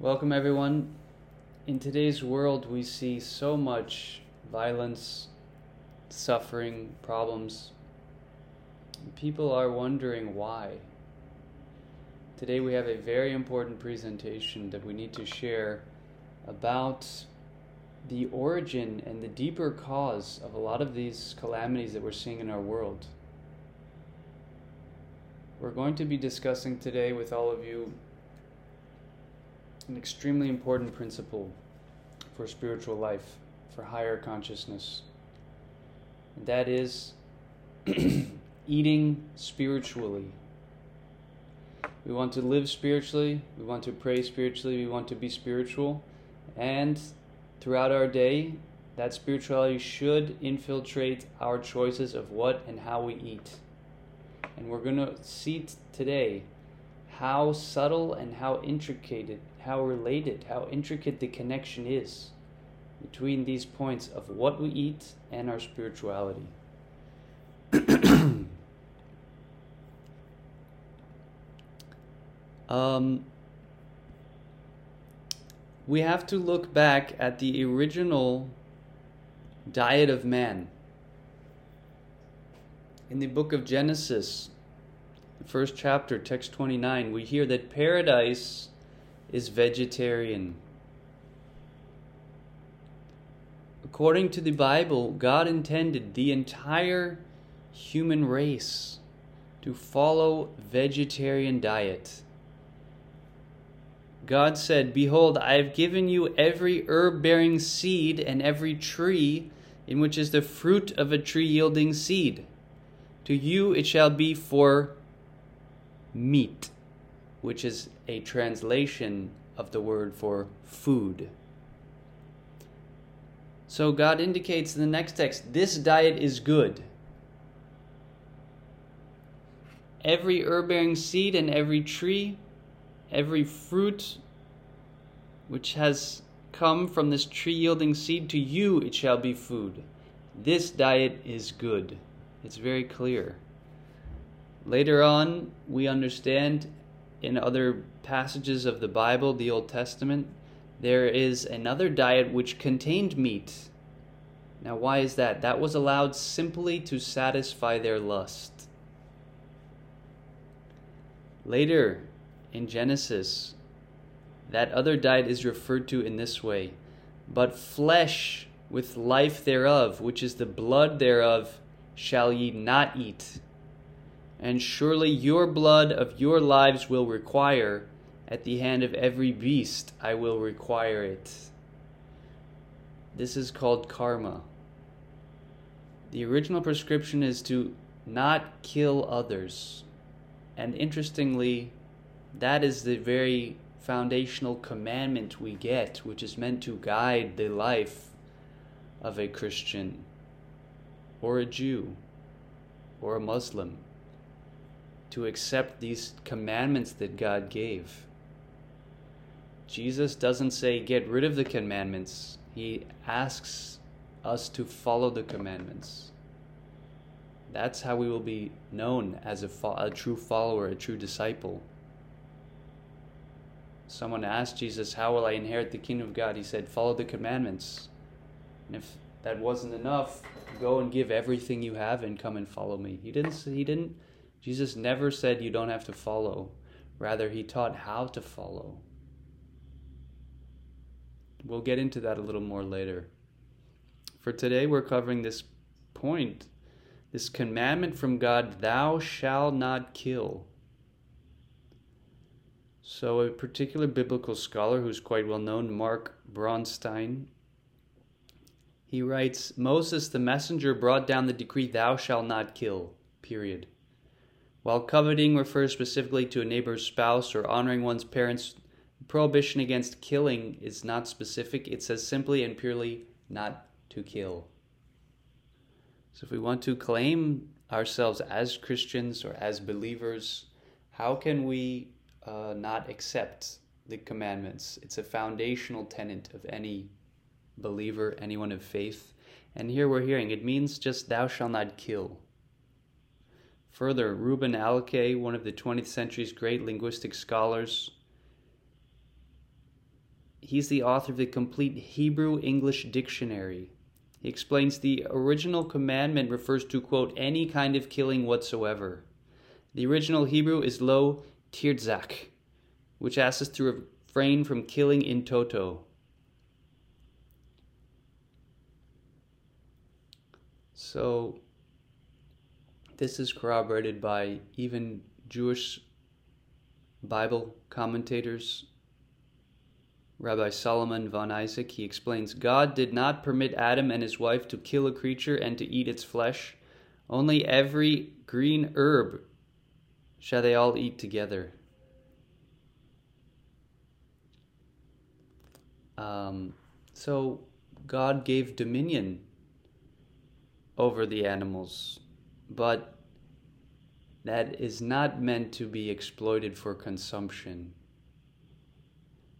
Welcome everyone. In today's world we see so much violence, suffering, problems. People are wondering why. Today we have a very important presentation that we need to share about the origin and the deeper cause of a lot of these calamities that we're seeing in our world. We're going to be discussing today with all of you an extremely important principle for spiritual life, for higher consciousness. And that is eating spiritually. We want to live spiritually, we want to pray spiritually, we want to be spiritual, and throughout our day, that spirituality should infiltrate our choices of what and how we eat. And we're going to see today how subtle and how intricate, how related, how intricate the connection is between these points of what we eat and our spirituality. We have to look back at the original diet of man. In the book of Genesis, the first chapter, text 29, we hear that paradise is vegetarian. According to the Bible, God intended the entire human race to follow vegetarian diet. God said, "Behold, I have given you every herb-bearing seed and every tree in which is the fruit of a tree yielding seed. To you it shall be for meat," which is a translation of the word for food. So God indicates in the next text, this diet is good. Every herb-bearing seed and every tree, every fruit which has come from this tree yielding seed, to you it shall be food. This diet is good. It's very clear. Later on, we understand in other passages of the Bible, the Old Testament, there is another diet which contained meat. Now, why is that? That was allowed simply to satisfy their lust. Later in Genesis, that other diet is referred to in this way, "But flesh with life thereof, which is the blood thereof, shall ye not eat. And surely your blood of your lives will require, at the hand of every beast I will require it." This is called karma. The original prescription is to not kill others. And interestingly, that is the very foundational commandment we get, which is meant to guide the life of a Christian or a Jew or a Muslim, to accept these commandments that God gave. Jesus doesn't say get rid of the commandments. He asks us to follow the commandments. That's how we will be known as a true follower, a true disciple. Someone asked Jesus, "How will I inherit the kingdom of God?" He said, "Follow the commandments." And if that wasn't enough, "Go and give everything you have and come and follow me." Jesus never said you don't have to follow. Rather, he taught how to follow. We'll get into that a little more later. For today, we're covering this point, this commandment from God, "Thou shalt not kill." So a particular biblical scholar who's quite well known, Mark Bronstein, he writes, "Moses the messenger brought down the decree, 'Thou shalt not kill,' period. While coveting refers specifically to a neighbor's spouse or honoring one's parents, the prohibition against killing is not specific. It says simply and purely not to kill." So if we want to claim ourselves as Christians or as believers, how can we not accept the commandments? It's a foundational tenet of any believer, anyone of faith. And here we're hearing it means just "thou shalt not kill." Further, Reuben Alkei, one of the 20th century's great linguistic scholars, He's the author of the complete Hebrew-English dictionary. He explains the original commandment refers to, quote, any kind of killing whatsoever. The original Hebrew is lo tirzach, which asks us to refrain from killing in toto. So this is corroborated by even Jewish Bible commentators. Rabbi Solomon von Isaac, he explains, God did not permit Adam and his wife to kill a creature and to eat its flesh. Only every green herb shall they all eat together. So God gave dominion over the animals, but that is not meant to be exploited for consumption.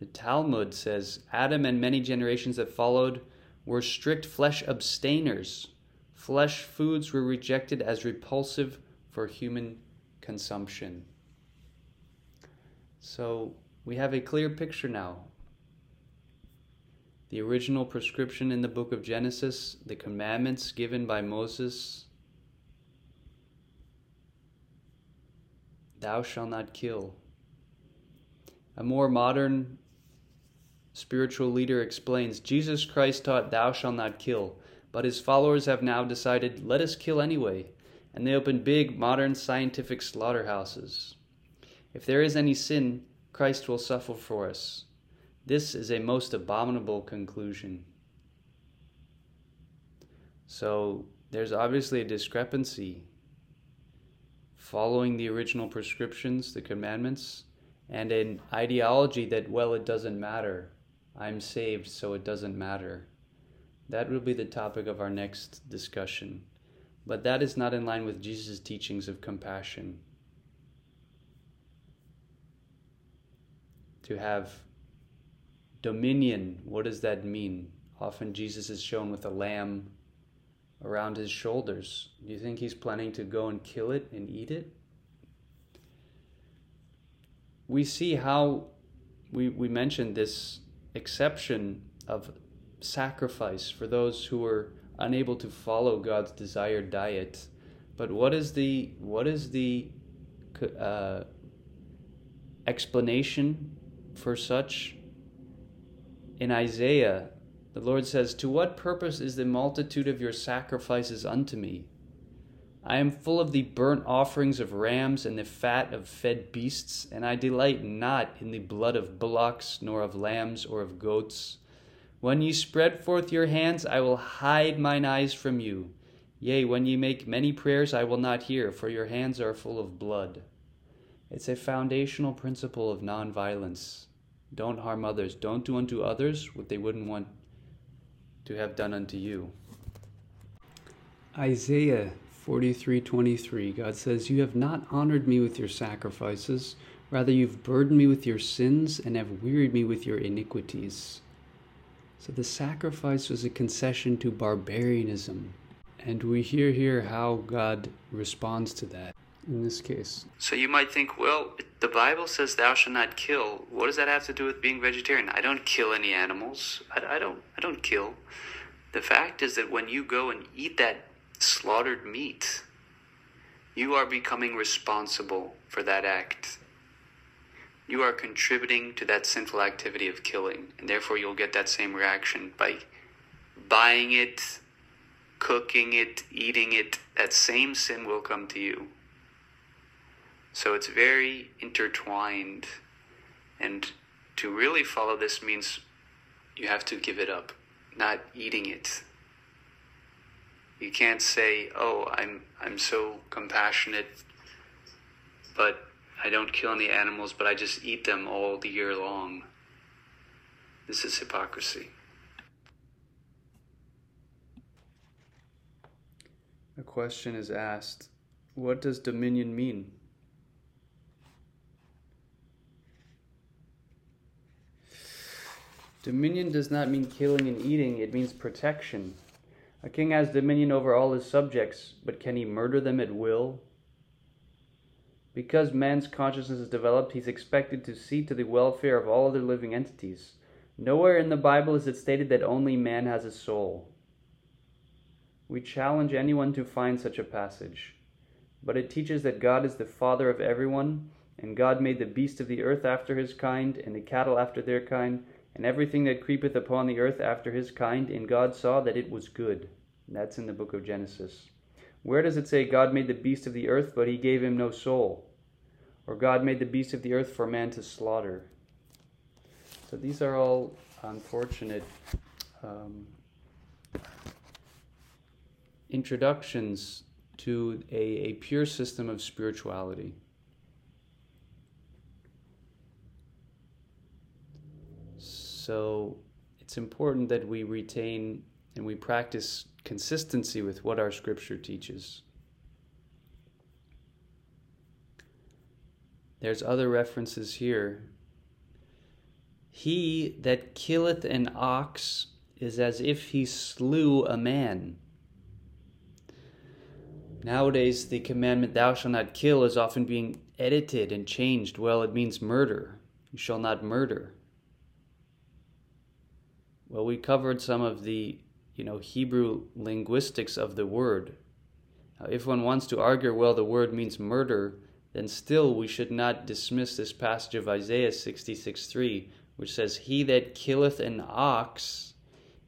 The Talmud says, Adam and many generations that followed were strict flesh abstainers. Flesh foods were rejected as repulsive for human consumption. So we have a clear picture now. The original prescription in the book of Genesis, the commandments given by Moses, thou shalt not kill. A more modern spiritual leader explains, Jesus Christ taught, thou shalt not kill, but his followers have now decided, let us kill anyway, and they open big modern scientific slaughterhouses. If there is any sin, Christ will suffer for us. This is a most abominable conclusion. So there's obviously a discrepancy. Following the original prescriptions, the commandments, and an ideology that, well, it doesn't matter. I'm saved, so it doesn't matter. That will be the topic of our next discussion. But that is not in line with Jesus' teachings of compassion. To have dominion, what does that mean? Often Jesus is shown with a lamb around his shoulders. Do you think he's planning to go and kill it and eat it? We see how we mentioned this exception of sacrifice for those who were unable to follow God's desired diet. But what is the explanation for such? In Isaiah, the Lord says, to what purpose is the multitude of your sacrifices unto me? I am full of the burnt offerings of rams and the fat of fed beasts, and I delight not in the blood of bullocks, nor of lambs, or of goats. When ye spread forth your hands, I will hide mine eyes from you. Yea, when ye make many prayers, I will not hear, for your hands are full of blood. It's a foundational principle of nonviolence. Don't harm others. Don't do unto others what they wouldn't want to have done unto you. Isaiah 43:23, God says, you have not honored me with your sacrifices. Rather, you've burdened me with your sins and have wearied me with your iniquities. So the sacrifice was a concession to barbarianism. And we hear here how God responds to that in this case. So you might think, well, the Bible says thou shalt not kill. What does that have to do with being vegetarian? I don't kill any animals. I don't kill. The fact is that when you go and eat that slaughtered meat, you are becoming responsible for that act. You are contributing to that sinful activity of killing, and therefore you'll get that same reaction by buying it, cooking it, eating it. That same sin will come to you. So it's very intertwined, and to really follow this means you have to give it up, not eating it. You can't say, oh, I'm so compassionate, but I don't kill any animals, but I just eat them all the year long. This is hypocrisy. A question is asked, what does dominion mean? Dominion does not mean killing and eating, it means protection. A king has dominion over all his subjects, but can he murder them at will? Because man's consciousness is developed, he's expected to see to the welfare of all other living entities. Nowhere in the Bible is it stated that only man has a soul. We challenge anyone to find such a passage. But it teaches that God is the father of everyone, and God made the beast of the earth after his kind, and the cattle after their kind, and everything that creepeth upon the earth after his kind, and God saw that it was good. That's in the book of Genesis. Where does it say God made the beast of the earth, but he gave him no soul? Or God made the beast of the earth for man to slaughter? So these are all unfortunate introductions to a pure system of spirituality. So it's important that we retain and we practice consistency with what our scripture teaches. There's other references here. He that killeth an ox is as if he slew a man. Nowadays, the commandment, thou shalt not kill, is often being edited and changed. Well, it means murder. You shall not murder. Well, we covered some of the, Hebrew linguistics of the word. Now, if one wants to argue, well, the word means murder, then still we should not dismiss this passage of Isaiah 66:3, which says, he that killeth an ox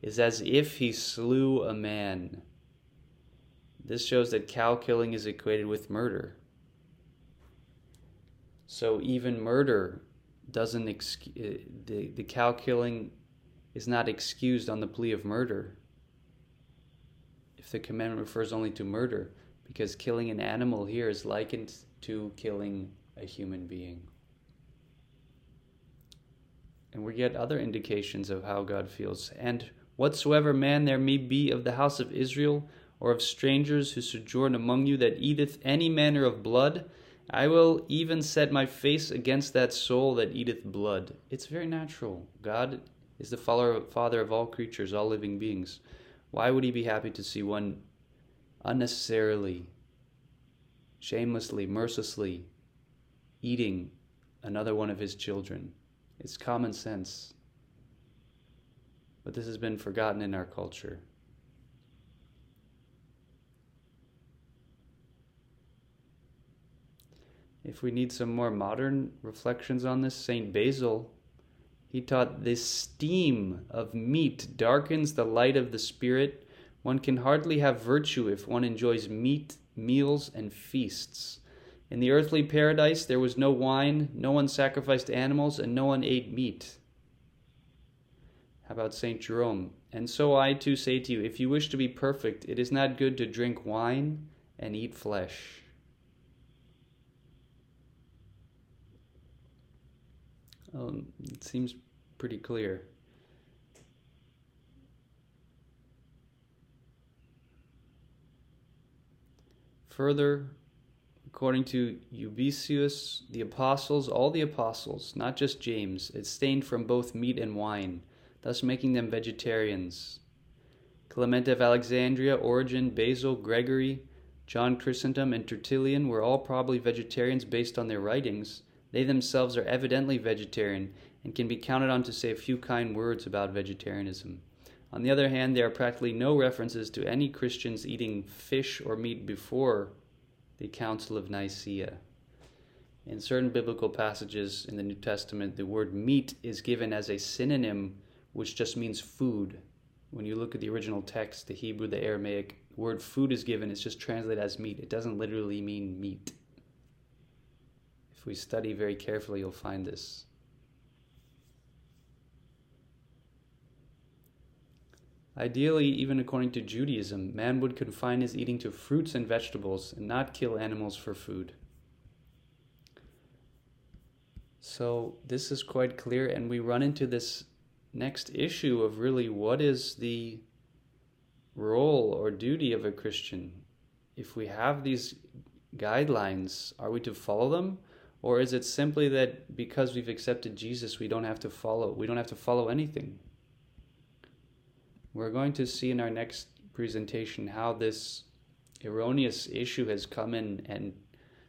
is as if he slew a man. This shows that cow killing is equated with murder. So even murder doesn't the cow killing is not excused on the plea of murder, if the commandment refers only to murder, because killing an animal here is likened to killing a human being. And we get other indications of how God feels. And whatsoever man there may be of the house of Israel, or of strangers who sojourn among you, that eateth any manner of blood, I will even set my face against that soul that eateth blood. It's very natural. God is the father of all creatures, all living beings. Why would he be happy to see one unnecessarily, shamelessly, mercilessly eating another one of his children? It's common sense. But this has been forgotten in our culture. If we need some more modern reflections on this, St. Basil, he taught, this steam of meat darkens the light of the spirit. One can hardly have virtue if one enjoys meat, meals, and feasts. In the earthly paradise, there was no wine, no one sacrificed animals, and no one ate meat. How about Saint Jerome? And so I too say to you, if you wish to be perfect, it is not good to drink wine and eat flesh. It seems pretty clear. Further, according to Eusebius, the apostles, all the abstinence, not just James, abstained from both meat and wine, thus making them vegetarians. Clement of Alexandria, Origen, Basil, Gregory, John Chrysostom, and Tertullian were all probably vegetarians based on their writings. They themselves are evidently vegetarian and can be counted on to say a few kind words about vegetarianism. On the other hand, there are practically no references to any Christians eating fish or meat before the Council of Nicaea. In certain biblical passages in the New Testament, the word meat is given as a synonym which just means food. When you look at the original text, the Hebrew, the Aramaic, the word food is given, it's just translated as meat. It doesn't literally mean meat. If we study very carefully, you'll find this. Ideally, even according to Judaism, man would confine his eating to fruits and vegetables and not kill animals for food. So this is quite clear, and we run into this next issue of really what is the role or duty of a Christian. If we have these guidelines, are we to follow them? Or is it simply that because we've accepted Jesus, we don't have to follow anything? We're going to see in our next presentation how this erroneous issue has come in and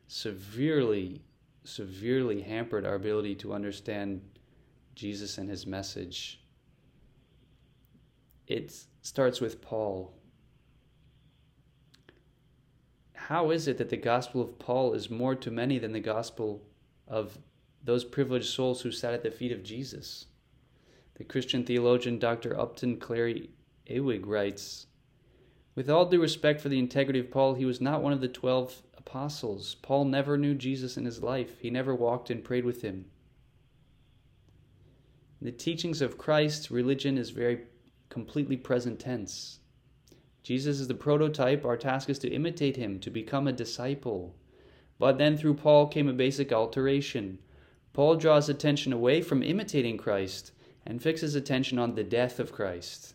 severely hampered our ability to understand Jesus and his message. it starts with Paul. How is it that the gospel of Paul is more to many than the gospel of those privileged souls who sat at the feet of Jesus? The Christian theologian Dr. Upton Clary writes, "With all due respect for the integrity of Paul, he was not one of the 12 apostles. Paul never knew Jesus in his life. He never walked and prayed with him. The teachings of Christ, religion is very completely present tense. Jesus is the prototype. Our task is to imitate him, to become a disciple. But then through Paul came a basic alteration. Paul draws attention away from imitating Christ and fixes attention on the death of Christ."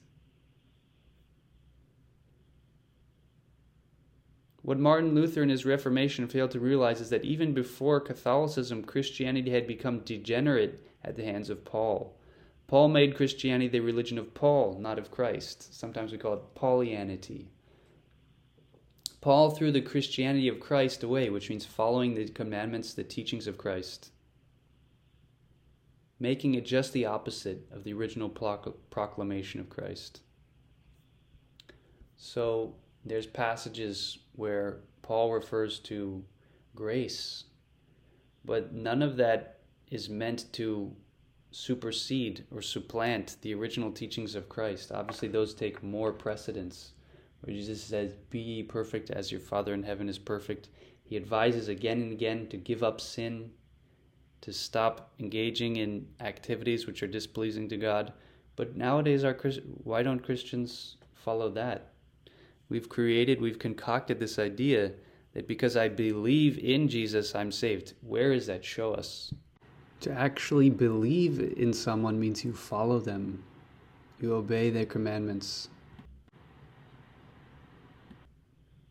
What Martin Luther in his Reformation failed to realize is that even before Catholicism, Christianity had become degenerate at the hands of Paul. Paul made Christianity the religion of Paul, not of Christ. Sometimes we call it Paulianity. Paul threw the Christianity of Christ away, which means following the commandments, the teachings of Christ, making it just the opposite of the original proclamation of Christ. So there's passages where Paul refers to grace, but none of that is meant to supersede or supplant the original teachings of Christ. Obviously, those take more precedence, where Jesus says, "Be ye perfect as your Father in heaven is perfect." He advises again and again to give up sin, to stop engaging in activities which are displeasing to God. But nowadays, why don't Christians follow that? We've concocted this idea that because I believe in Jesus, I'm saved. Where is that? Show us. To actually believe in someone means you follow them. You obey their commandments.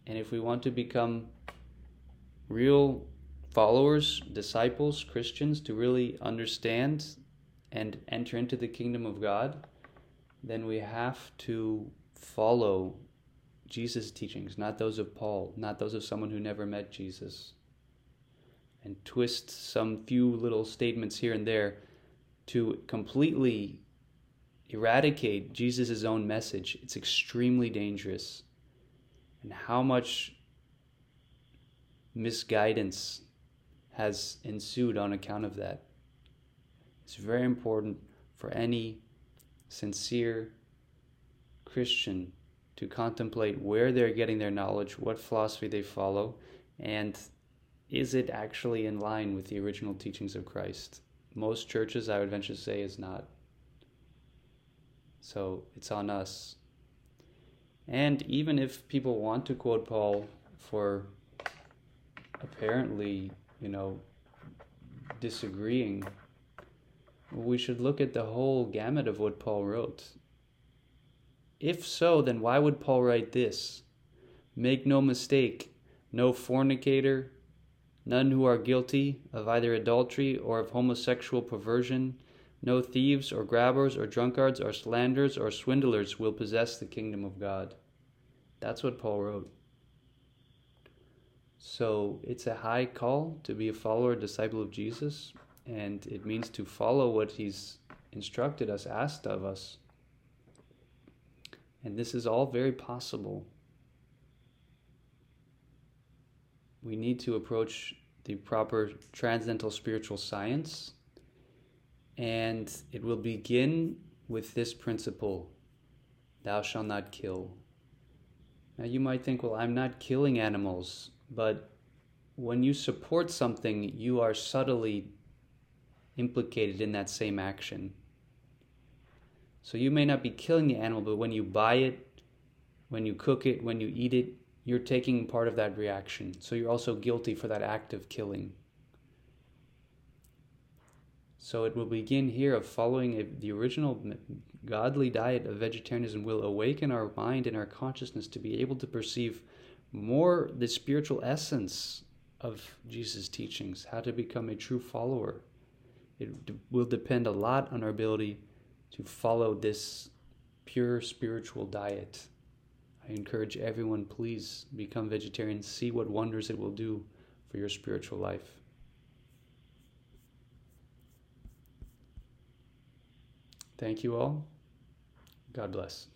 And if we want to become real followers, disciples, Christians, to really understand and enter into the kingdom of God, then we have to follow Jesus' teachings, not those of Paul, not those of someone who never met Jesus, and twist some few little statements here and there to completely eradicate Jesus' own message. It's extremely dangerous. And how much misguidance has ensued on account of that. It's very important for any sincere Christian to contemplate where they're getting their knowledge, what philosophy they follow, and is it actually in line with the original teachings of Christ? Most churches, I would venture to say, is not. So it's on us. And even if people want to quote Paul for apparently, disagreeing, we should look at the whole gamut of what Paul wrote. If so, then why would Paul write this? "Make no mistake, no fornicator, none who are guilty of either adultery or of homosexual perversion, no thieves or grabbers or drunkards or slanderers or swindlers will possess the kingdom of God." That's what Paul wrote. So it's a high call to be a follower, disciple of Jesus, and it means to follow what he's instructed us, asked of us. And this is all very possible. We need to approach the proper transcendental spiritual science, and it will begin with this principle: thou shalt not kill. Now you might think, well, I'm not killing animals, but when you support something, you are subtly implicated in that same action. So you may not be killing the animal, but when you buy it, when you cook it, when you eat it, you're taking part of that reaction, so you're also guilty for that act of killing. So it will begin here of following the original godly diet of vegetarianism will awaken our mind and our consciousness to be able to perceive more the spiritual essence of Jesus' teachings, how to become a true follower. It will depend a lot on our ability to follow this pure spiritual diet. I encourage everyone, please become vegetarian. See what wonders it will do for your spiritual life. Thank you all. God bless.